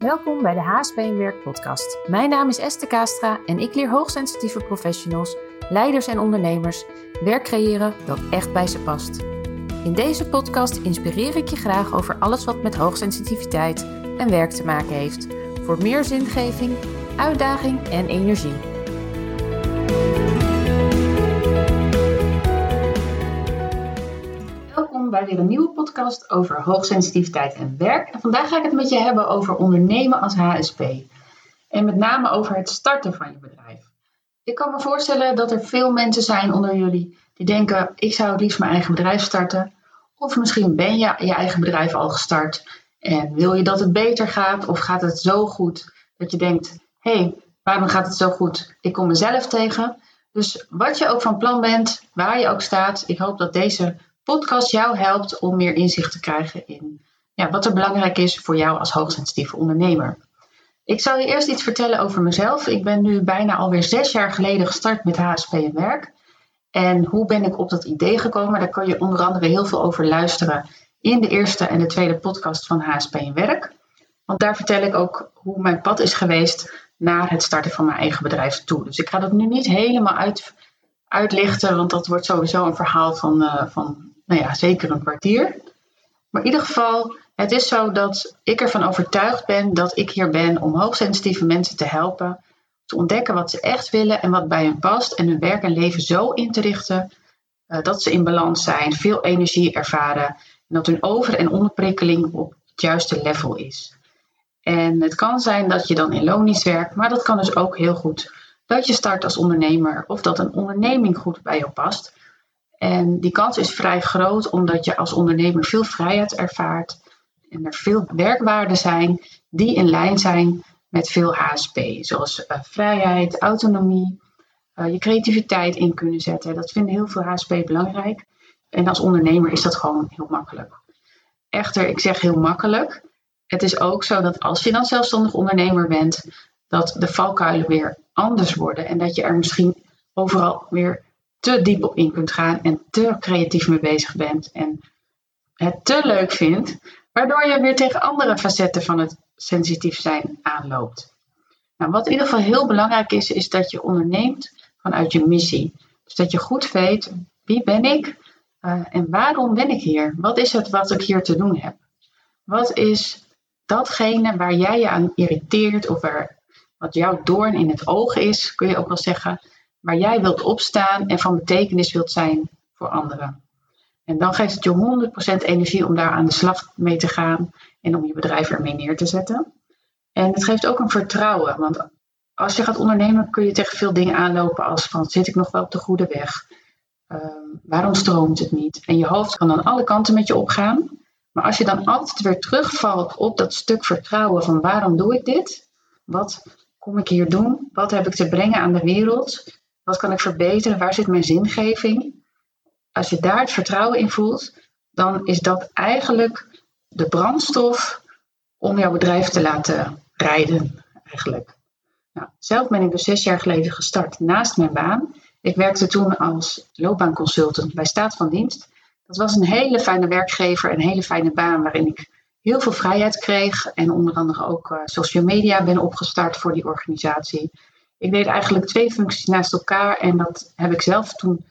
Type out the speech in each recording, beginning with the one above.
Welkom bij de HSP en Werk podcast. Mijn naam is Esther Kaastra en ik leer hoogsensitieve professionals, leiders en ondernemers werk creëren dat echt bij ze past. In deze podcast inspireer ik je graag over alles wat met hoogsensitiviteit en werk te maken heeft. Voor meer zingeving, uitdaging en energie. Welkom bij weer een nieuwe podcast over hoogsensitiviteit en werk. En vandaag ga ik het met je hebben over ondernemen als HSP. En met name over het starten van je bedrijf. Ik kan me voorstellen dat er veel mensen zijn onder jullie die denken, ik zou het liefst mijn eigen bedrijf starten. Of misschien ben je je eigen bedrijf al gestart en wil je dat het beter gaat of gaat het zo goed dat je denkt, hé, waarom gaat het zo goed? Ik kom mezelf tegen. Dus wat je ook van plan bent, waar je ook staat, ik hoop dat deze podcast jou helpt om meer inzicht te krijgen in wat er belangrijk is voor jou als hoogsensitieve ondernemer. Ik zal je eerst iets vertellen over mezelf. Ik ben nu bijna alweer 6 jaar geleden gestart met HSP en Werk. En hoe ben ik op dat idee gekomen? Daar kan je onder andere heel veel over luisteren in de eerste en de tweede podcast van HSP en Werk. Want daar vertel ik ook hoe mijn pad is geweest naar het starten van mijn eigen bedrijf toe. Dus ik ga dat nu niet helemaal uitlichten, want dat wordt sowieso een verhaal van zeker een kwartier. Maar in ieder geval, het is zo dat ik ervan overtuigd ben dat ik hier ben om hoogsensitieve mensen te helpen te ontdekken wat ze echt willen en wat bij hen past en hun werk en leven zo in te richten dat ze in balans zijn, veel energie ervaren en dat hun over- en onderprikkeling op het juiste level is. En het kan zijn dat je dan in loondienst werkt, maar dat kan dus ook heel goed dat je start als ondernemer of dat een onderneming goed bij jou past. En die kans is vrij groot omdat je als ondernemer veel vrijheid ervaart en er veel werkwaarden zijn die in lijn zijn met veel HSP. Zoals vrijheid, autonomie, je creativiteit in kunnen zetten. Dat vinden heel veel HSP belangrijk. En als ondernemer is dat gewoon heel makkelijk. Echter, ik zeg heel makkelijk. Het is ook zo dat als je dan zelfstandig ondernemer bent, dat de valkuilen weer anders worden. En dat je er misschien overal weer te diep op in kunt gaan en te creatief mee bezig bent en het te leuk vindt, waardoor je weer tegen andere facetten van het sensitief zijn aanloopt. Nou, wat in ieder geval heel belangrijk is, is dat je onderneemt vanuit je missie. Dus dat je goed weet, wie ben ik en waarom ben ik hier? Wat is het wat ik hier te doen heb? Wat is datgene waar jij je aan irriteert of wat jouw doorn in het oog is, kun je ook wel zeggen, waar jij wilt opstaan en van betekenis wilt zijn voor anderen. En dan geeft het je 100% energie om daar aan de slag mee te gaan en om je bedrijf ermee neer te zetten. En het geeft ook een vertrouwen, want als je gaat ondernemen kun je tegen veel dingen aanlopen als van zit ik nog wel op de goede weg? Waarom stroomt het niet? En je hoofd kan dan alle kanten met je opgaan. Maar als je dan altijd weer terugvalt op dat stuk vertrouwen van waarom doe ik dit? Wat kom ik hier doen? Wat heb ik te brengen aan de wereld? Wat kan ik verbeteren? Waar zit mijn zingeving? Als je daar het vertrouwen in voelt, dan is dat eigenlijk de brandstof om jouw bedrijf te laten rijden, eigenlijk. Nou, zelf ben ik dus 6 jaar geleden gestart naast mijn baan. Ik werkte toen als loopbaanconsultant bij Staat van Dienst. Dat was een hele fijne werkgever, een hele fijne baan waarin ik heel veel vrijheid kreeg en onder andere ook social media ben opgestart voor die organisatie. Ik deed eigenlijk 2 functies naast elkaar en dat heb ik zelf toen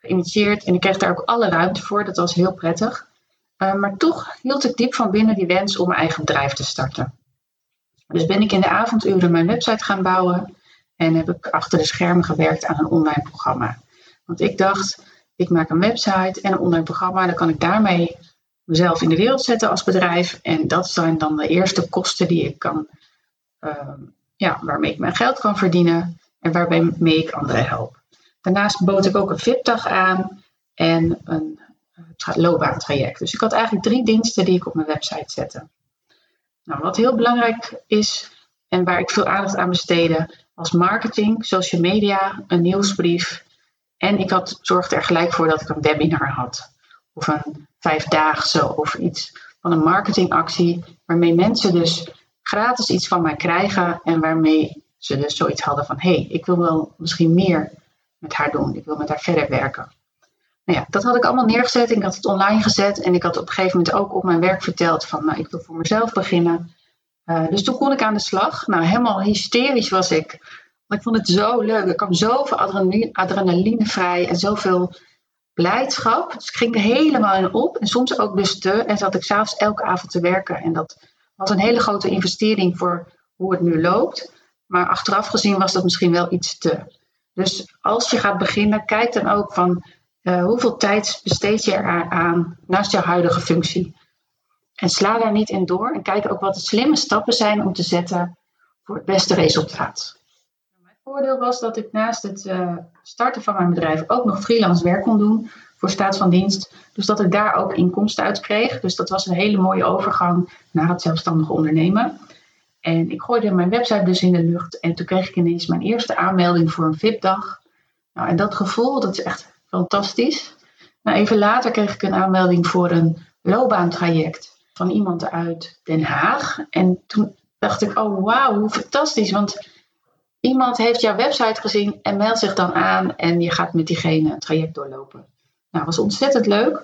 geïnitieerd. En ik kreeg daar ook alle ruimte voor, dat was heel prettig. Maar toch hield ik diep van binnen die wens om mijn eigen bedrijf te starten. Dus ben ik in de avonduren mijn website gaan bouwen en heb ik achter de schermen gewerkt aan een online programma. Want ik dacht, ik maak een website en een online programma, dan kan ik daarmee mezelf in de wereld zetten als bedrijf. En dat zijn dan de eerste kosten die ik kan waarmee ik mijn geld kan verdienen en waarmee ik anderen help. Daarnaast bood ik ook een VIP-dag aan en een loopbaantraject. Dus ik had eigenlijk 3 diensten die ik op mijn website zette. Nou, wat heel belangrijk is en waar ik veel aandacht aan besteedde, was marketing, social media, een nieuwsbrief. En ik zorgde er gelijk voor dat ik een webinar had. Of een 5-daagse of iets van een marketingactie waarmee mensen dus gratis iets van mij krijgen en waarmee ze dus zoiets hadden van ik wil wel misschien meer met haar doen, ik wil met haar verder werken. Nou ja, dat had ik allemaal neergezet, ik had het online gezet en ik had op een gegeven moment ook op mijn werk verteld van ik wil voor mezelf beginnen. Dus toen kon ik aan de slag. Nou, helemaal hysterisch was ik. Want ik vond het zo leuk. Er kwam zoveel adrenaline vrij en zoveel blijdschap. Dus ik ging er helemaal in op. En soms ook dus en zat ik 's avonds elke avond te werken. En dat was een hele grote investering voor hoe het nu loopt. Maar achteraf gezien was dat misschien wel iets te. Dus als je gaat beginnen, kijk dan ook van hoeveel tijd besteed je eraan naast jouw huidige functie. En sla daar niet in door en kijk ook wat de slimme stappen zijn om te zetten voor het beste resultaat. Mijn voordeel was dat ik naast het starten van mijn bedrijf ook nog freelance werk kon doen voor Staat van Dienst. Dus dat ik daar ook inkomsten uit kreeg. Dus dat was een hele mooie overgang naar het zelfstandig ondernemen. En ik gooide mijn website dus in de lucht en toen kreeg ik ineens mijn eerste aanmelding voor een VIP-dag. Nou, en dat gevoel, dat is echt fantastisch. Nou, even later kreeg ik een aanmelding voor een loopbaantraject van iemand uit Den Haag. En toen dacht ik, oh wauw, hoe fantastisch. Want iemand heeft jouw website gezien en meldt zich dan aan en je gaat met diegene een traject doorlopen. Nou, dat was ontzettend leuk.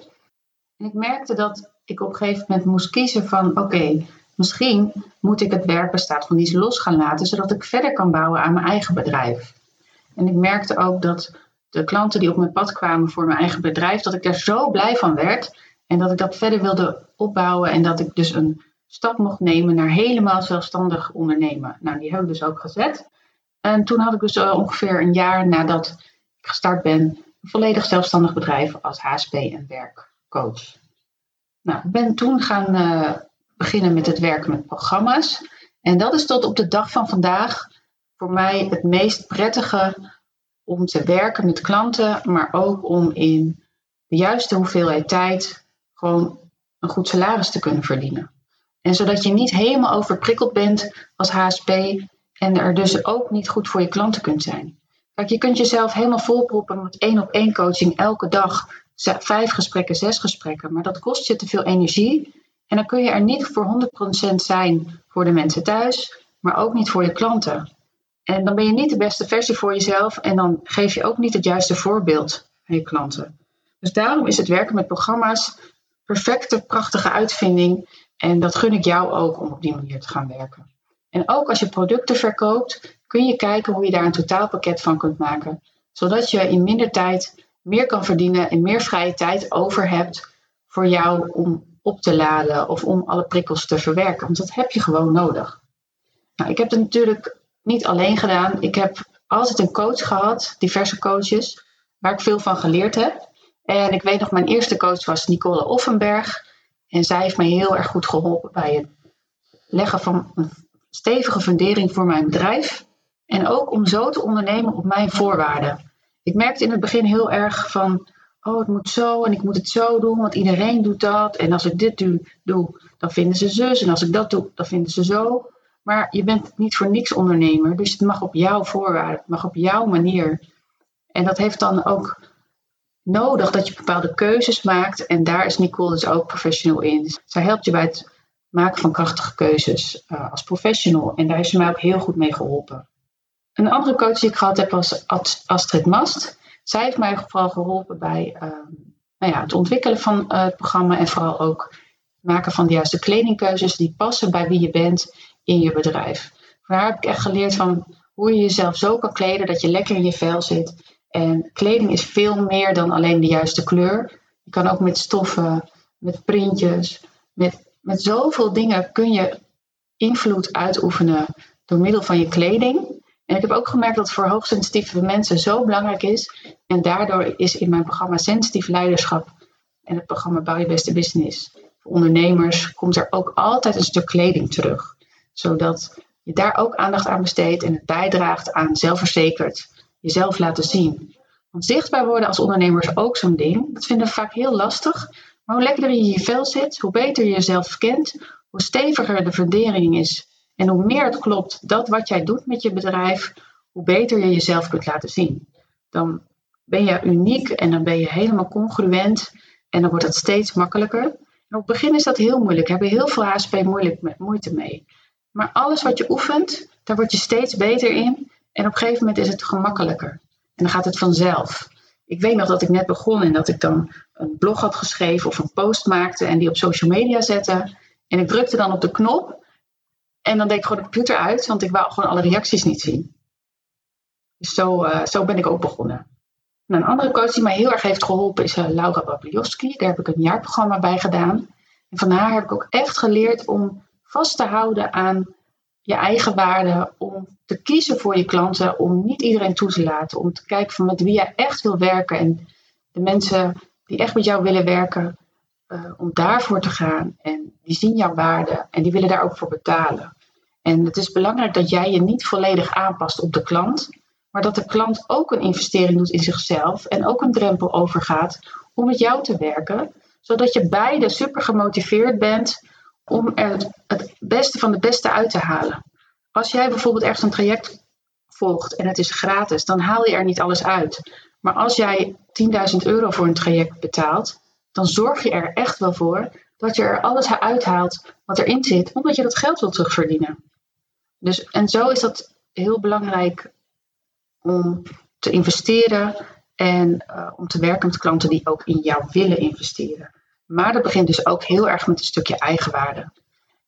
En ik merkte dat ik op een gegeven moment moest kiezen van oké, misschien moet ik het werk bij Staat van Dienst los gaan laten, zodat ik verder kan bouwen aan mijn eigen bedrijf. En ik merkte ook dat de klanten die op mijn pad kwamen voor mijn eigen bedrijf, dat ik daar zo blij van werd. En dat ik dat verder wilde opbouwen en dat ik dus een stap mocht nemen naar helemaal zelfstandig ondernemen. Nou, die heb ik dus ook gezet. En toen had ik dus ongeveer een jaar nadat ik gestart ben, een volledig zelfstandig bedrijf als HSP en werkcoach. Nou, ik ben toen gaan beginnen met het werken met programma's. En dat is tot op de dag van vandaag voor mij het meest prettige om te werken met klanten, maar ook om in de juiste hoeveelheid tijd gewoon een goed salaris te kunnen verdienen. En zodat je niet helemaal overprikkeld bent als HSP en er dus ook niet goed voor je klanten kunt zijn. Kijk, je kunt jezelf helemaal volproppen met 1-op-1 coaching elke dag, 5 gesprekken, 6 gesprekken, maar dat kost je te veel energie. En dan kun je er niet voor 100% zijn voor de mensen thuis, maar ook niet voor je klanten. En dan ben je niet de beste versie voor jezelf en dan geef je ook niet het juiste voorbeeld aan je klanten. Dus daarom is het werken met programma's perfecte, prachtige uitvinding. En dat gun ik jou ook om op die manier te gaan werken. En ook als je producten verkoopt, kun je kijken hoe je daar een totaalpakket van kunt maken. Zodat je in minder tijd meer kan verdienen en meer vrije tijd over hebt voor jou om op te laden of om alle prikkels te verwerken. Want dat heb je gewoon nodig. Nou, ik heb het natuurlijk niet alleen gedaan. Ik heb altijd een coach gehad, diverse coaches, waar ik veel van geleerd heb. En ik weet nog, mijn eerste coach was Nicole Offenberg. En zij heeft mij heel erg goed geholpen bij het leggen van een stevige fundering voor mijn bedrijf. En ook om zo te ondernemen op mijn voorwaarden. Ik merkte in het begin heel erg van, oh, het moet zo en ik moet het zo doen, want iedereen doet dat. En als ik dit doe, dan vinden ze zus. En als ik dat doe, dan vinden ze zo. Maar je bent niet voor niks ondernemer. Dus het mag op jouw voorwaarden, het mag op jouw manier. En dat heeft dan ook nodig dat je bepaalde keuzes maakt. En daar is Nicole dus ook professional in. Zij helpt je bij het maken van krachtige keuzes als professional. En daar heeft ze mij ook heel goed mee geholpen. Een andere coach die ik gehad heb was Astrid Mast. Zij heeft mij vooral geholpen bij het ontwikkelen van het programma en vooral ook het maken van de juiste kledingkeuzes die passen bij wie je bent in je bedrijf. Van haar heb ik echt geleerd van hoe je jezelf zo kan kleden dat je lekker in je vel zit. En kleding is veel meer dan alleen de juiste kleur. Je kan ook met stoffen, met printjes, met zoveel dingen kun je invloed uitoefenen door middel van je kleding. En ik heb ook gemerkt dat het voor hoogsensitieve mensen zo belangrijk is. En daardoor is in mijn programma Sensitief Leiderschap en het programma Bouw Je Beste Business voor ondernemers komt er ook altijd een stuk kleding terug. Zodat je daar ook aandacht aan besteedt en het bijdraagt aan zelfverzekerd jezelf laten zien. Want zichtbaar worden als ondernemer is ook zo'n ding. Dat vinden we vaak heel lastig. Maar hoe lekkerder je in je vel zit, hoe beter je jezelf kent, hoe steviger de fundering is. En hoe meer het klopt dat wat jij doet met je bedrijf, hoe beter je jezelf kunt laten zien. Dan ben je uniek en dan ben je helemaal congruent en dan wordt dat steeds makkelijker. En op het begin is dat heel moeilijk. Daar hebben heel veel HSP moeite mee. Maar alles wat je oefent, daar word je steeds beter in. En op een gegeven moment is het gemakkelijker. En dan gaat het vanzelf. Ik weet nog dat ik net begon en dat ik dan een blog had geschreven of een post maakte en die op social media zette. En ik drukte dan op de knop. En dan deed ik gewoon de computer uit, want ik wou gewoon alle reacties niet zien. Dus zo ben ik ook begonnen. En een andere coach die mij heel erg heeft geholpen is Laura Bablioski. Daar heb ik een jaarprogramma bij gedaan. En van haar heb ik ook echt geleerd om vast te houden aan je eigen waarde. Om te kiezen voor je klanten. Om niet iedereen toe te laten. Om te kijken van met wie jij echt wil werken. En de mensen die echt met jou willen werken. Om daarvoor te gaan. En die zien jouw waarde. En die willen daar ook voor betalen. En het is belangrijk dat jij je niet volledig aanpast op de klant. Maar dat de klant ook een investering doet in zichzelf. En ook een drempel overgaat om met jou te werken. Zodat je beide super gemotiveerd bent om er het beste van de beste uit te halen. Als jij bijvoorbeeld ergens een traject volgt en het is gratis, dan haal je er niet alles uit. Maar als jij €10.000 voor een traject betaalt, dan zorg je er echt wel voor dat je er alles uithaalt wat erin zit, omdat je dat geld wil terugverdienen. Dus, en zo is dat heel belangrijk om te investeren en om te werken met klanten die ook in jou willen investeren. Maar dat begint dus ook heel erg met een stukje eigenwaarde.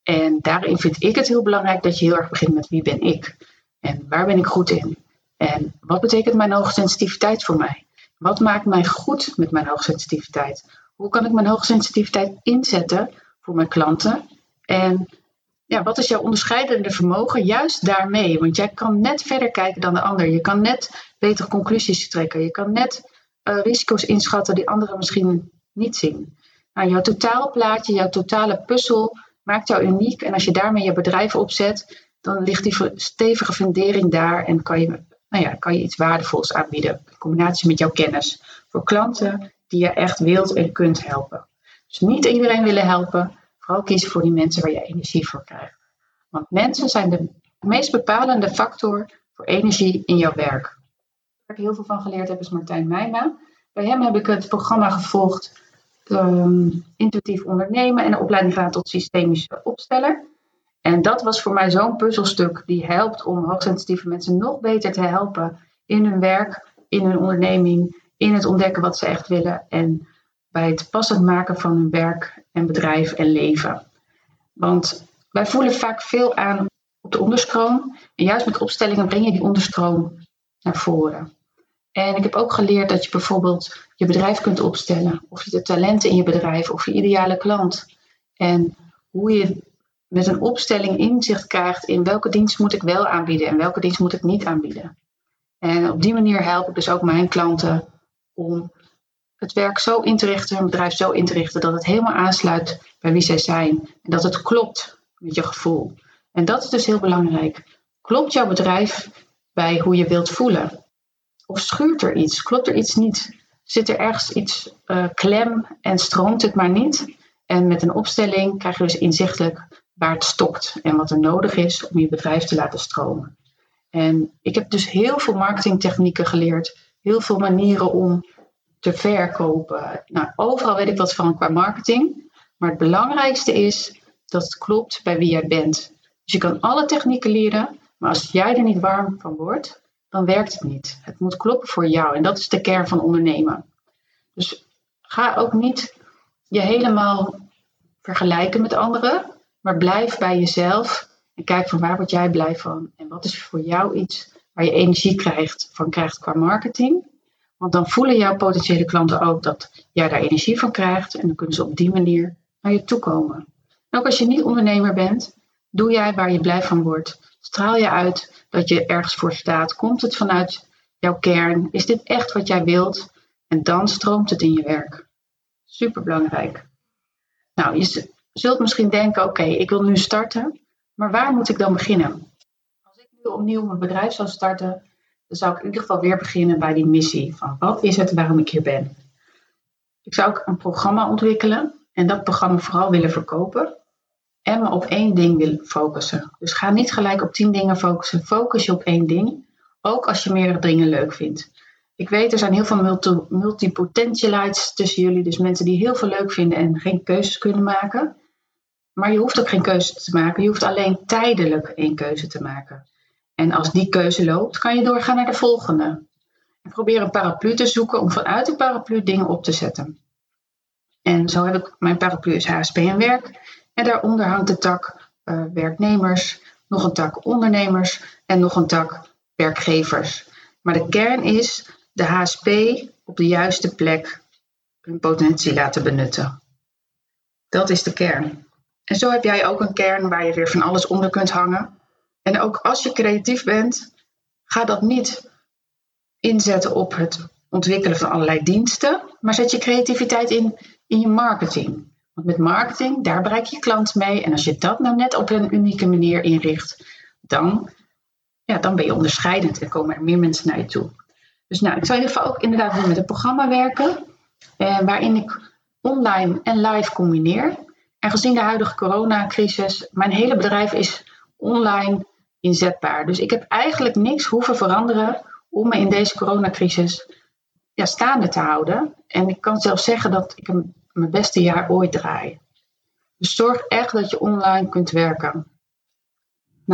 En daarin vind ik het heel belangrijk dat je heel erg begint met wie ben ik? En waar ben ik goed in? En wat betekent mijn hoogsensitiviteit voor mij? Wat maakt mij goed met mijn hoogsensitiviteit? Hoe kan ik mijn hoogsensitiviteit inzetten voor mijn klanten? En ja, wat is jouw onderscheidende vermogen? Juist daarmee. Want jij kan net verder kijken dan de ander. Je kan net betere conclusies trekken. Je kan net risico's inschatten die anderen misschien niet zien. Nou, jouw totaalplaatje, jouw totale puzzel maakt jou uniek. En als je daarmee je bedrijf opzet, dan ligt die stevige fundering daar. En kan je iets waardevols aanbieden. In combinatie met jouw kennis. Voor klanten die je echt wilt en kunt helpen. Dus niet iedereen willen helpen. Vooral kiezen voor die mensen waar je energie voor krijgt. Want mensen zijn de meest bepalende factor voor energie in jouw werk. Waar ik heel veel van geleerd heb is Martijn Meijma. Bij hem heb ik het programma gevolgd. Intuïtief ondernemen en de opleiding gaan tot systemische opsteller. En dat was voor mij zo'n puzzelstuk die helpt om hoogsensitieve mensen nog beter te helpen in hun werk, in hun onderneming, in het ontdekken wat ze echt willen en bij het passend maken van hun werk en bedrijf en leven. Want wij voelen vaak veel aan op de onderstroom en juist met opstellingen breng je die onderstroom naar voren. En ik heb ook geleerd dat je bijvoorbeeld je bedrijf kunt opstellen. Of je de talenten in je bedrijf. Of je ideale klant. En hoe je met een opstelling inzicht krijgt in welke dienst moet ik wel aanbieden. En welke dienst moet ik niet aanbieden. En op die manier help ik dus ook mijn klanten om het werk zo in te richten. Hun bedrijf zo in te richten. Dat het helemaal aansluit bij wie zij zijn. En dat het klopt met je gevoel. En dat is dus heel belangrijk. Klopt jouw bedrijf bij hoe je wilt voelen? Of schuurt er iets? Klopt er iets niet? Zit er ergens iets klem en stroomt het maar niet? En met een opstelling krijg je dus inzichtelijk waar het stokt. En wat er nodig is om je bedrijf te laten stromen. En ik heb dus heel veel marketingtechnieken geleerd. Heel veel manieren om te verkopen. Nou, overal weet ik wat van qua marketing. Maar het belangrijkste is dat het klopt bij wie jij bent. Dus je kan alle technieken leren. Maar als jij er niet warm van wordt, dan werkt het niet. Het moet kloppen voor jou. En dat is de kern van ondernemen. Dus ga ook niet je helemaal vergelijken met anderen. Maar blijf bij jezelf. En kijk van waar word jij blij van. En wat is voor jou iets waar je energie van krijgt qua marketing. Want dan voelen jouw potentiële klanten ook dat jij daar energie van krijgt. En dan kunnen ze op die manier naar je toe komen. En ook als je niet ondernemer bent, doe jij waar je blij van wordt. Straal je uit dat je ergens voor staat. Komt het vanuit jouw kern? Is dit echt wat jij wilt? En dan stroomt het in je werk. Superbelangrijk. Nou, je zult misschien denken, oké, ik wil nu starten. Maar waar moet ik dan beginnen? Als ik nu opnieuw mijn bedrijf zou starten, dan zou ik in ieder geval weer beginnen bij die missie. Van wat is het waarom ik hier ben? Ik zou ook een programma ontwikkelen. En dat programma vooral willen verkopen. En me op één ding willen focussen. Dus ga niet gelijk op 10 dingen focussen. Focus je op 1 ding. Ook als je meerdere dingen leuk vindt. Ik weet, er zijn heel veel multipotentialites tussen jullie. Dus mensen die heel veel leuk vinden en geen keuzes kunnen maken. Maar je hoeft ook geen keuze te maken. Je hoeft alleen tijdelijk 1 keuze te maken. En als die keuze loopt, kan je doorgaan naar de volgende. En probeer een paraplu te zoeken om vanuit de paraplu dingen op te zetten. En zo heb ik, mijn paraplu is HSP en Werk. En daaronder hangt de tak werknemers, nog een tak ondernemers en nog een tak werkgevers. Maar de kern is de HSP op de juiste plek hun potentie laten benutten. Dat is de kern. En zo heb jij ook een kern waar je weer van alles onder kunt hangen. En ook als je creatief bent, ga dat niet inzetten op het ontwikkelen van allerlei diensten, maar zet je creativiteit in je marketing. Want met marketing, daar bereik je klant mee. En als je dat nou net op een unieke manier inricht, dan ben je onderscheidend en komen er meer mensen naar je toe. Dus ik zou in ieder geval ook inderdaad met een programma werken, waarin ik online en live combineer. En gezien de huidige coronacrisis, mijn hele bedrijf is online inzetbaar. Dus ik heb eigenlijk niks hoeven veranderen om me in deze coronacrisis staande te houden. En ik kan zelfs zeggen dat ik mijn beste jaar ooit draai. Dus zorg echt dat je online kunt werken.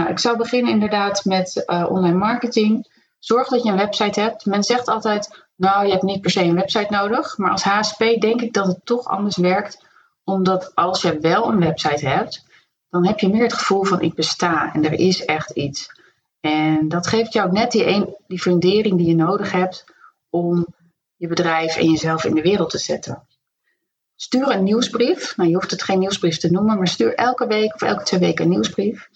Ik zou beginnen inderdaad met online marketing. Zorg dat je een website hebt. Men zegt altijd, je hebt niet per se een website nodig. Maar als HSP denk ik dat het toch anders werkt. Omdat als je wel een website hebt, dan heb je meer het gevoel van ik besta. En er is echt iets. En dat geeft jou net die fundering die je nodig hebt om je bedrijf en jezelf in de wereld te zetten. Stuur een nieuwsbrief. Je hoeft het geen nieuwsbrief te noemen, maar stuur elke week of elke 2 weken een nieuwsbrief.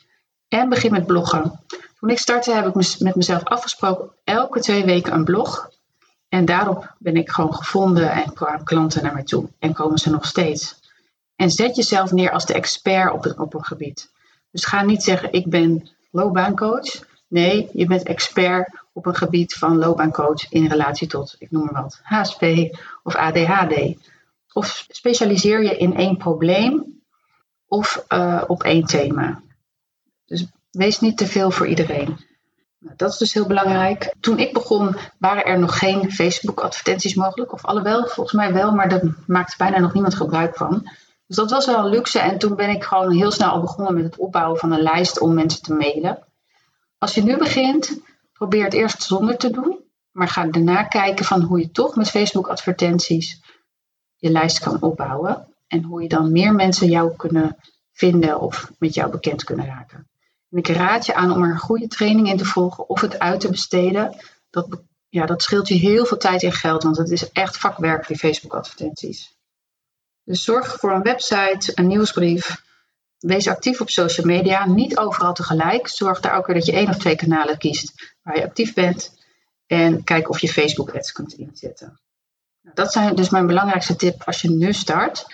En begin met bloggen. Toen ik startte heb ik met mezelf afgesproken elke 2 weken een blog. En daarop ben ik gewoon gevonden en kwamen klanten naar mij toe. En komen ze nog steeds. En zet jezelf neer als de expert op een gebied. Dus ga niet zeggen ik ben loopbaancoach. Nee, je bent expert op een gebied van loopbaancoach in relatie tot, ik noem maar wat, HSP of ADHD. Of specialiseer je in één probleem of op één thema. Dus wees niet te veel voor iedereen. Dat is dus heel belangrijk. Toen ik begon waren er nog geen Facebook-advertenties mogelijk. Of alhoewel, volgens mij wel, maar daar maakte bijna nog niemand gebruik van. Dus dat was wel een luxe. En toen ben ik gewoon heel snel al begonnen met het opbouwen van een lijst om mensen te mailen. Als je nu begint, probeer het eerst zonder te doen. Maar ga daarna kijken van hoe je toch met Facebook-advertenties je lijst kan opbouwen. En hoe je dan meer mensen jou kunnen vinden of met jou bekend kunnen raken. En ik raad je aan om er een goede training in te volgen of het uit te besteden. Dat scheelt je heel veel tijd en geld, want het is echt vakwerk, die Facebook-advertenties. Dus zorg voor een website, een nieuwsbrief. Wees actief op social media, niet overal tegelijk. Zorg daar ook weer dat je 1 of 2 kanalen kiest waar je actief bent. En kijk of je Facebook-ads kunt inzetten. Dat zijn dus mijn belangrijkste tip als je nu start.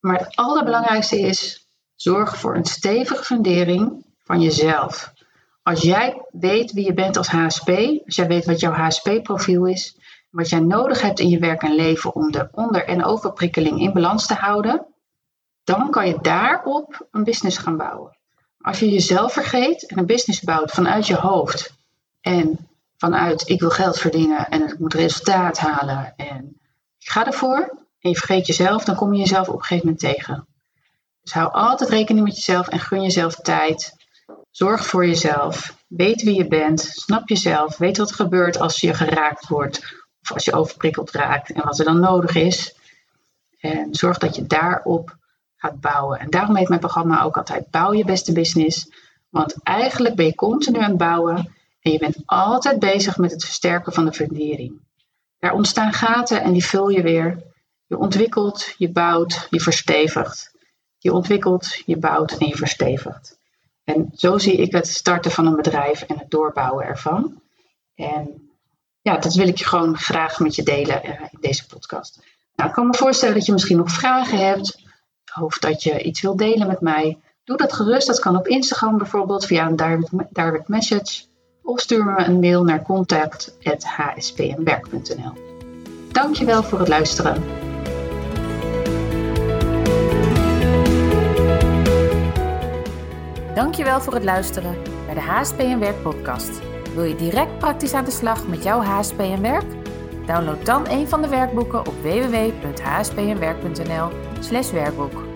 Maar het allerbelangrijkste is, zorg voor een stevige fundering van jezelf. Als jij weet wie je bent als HSP, als jij weet wat jouw HSP-profiel is, wat jij nodig hebt in je werk en leven om de onder- en overprikkeling in balans te houden, dan kan je daarop een business gaan bouwen. Als je jezelf vergeet en een business bouwt vanuit je hoofd en vanuit ik wil geld verdienen en ik moet resultaat halen en ik ga ervoor en je vergeet jezelf, dan kom je jezelf op een gegeven moment tegen. Dus hou altijd rekening met jezelf en gun jezelf tijd. Zorg voor jezelf. Weet wie je bent. Snap jezelf. Weet wat er gebeurt als je geraakt wordt. Of als je overprikkeld raakt en wat er dan nodig is. En zorg dat je daarop gaat bouwen. En daarom heet mijn programma ook altijd bouw je beste business. Want eigenlijk ben je continu aan het bouwen. En je bent altijd bezig met het versterken van de fundering. Daar ontstaan gaten en die vul je weer. Je ontwikkelt, je bouwt, je verstevigt. Je ontwikkelt, je bouwt en je verstevigt. En zo zie ik het starten van een bedrijf en het doorbouwen ervan. En dat wil ik je gewoon graag met je delen in deze podcast. Ik kan me voorstellen dat je misschien nog vragen hebt. Of dat je iets wilt delen met mij. Doe dat gerust. Dat kan op Instagram bijvoorbeeld via een direct message. Of stuur me een mail naar contact@hspenwerk.nl. Dankjewel voor het luisteren. Dankjewel voor het luisteren naar de HSP en Werk podcast. Wil je direct praktisch aan de slag met jouw HSP en Werk? Download dan een van de werkboeken op www.hspenwerk.nl/werkboek.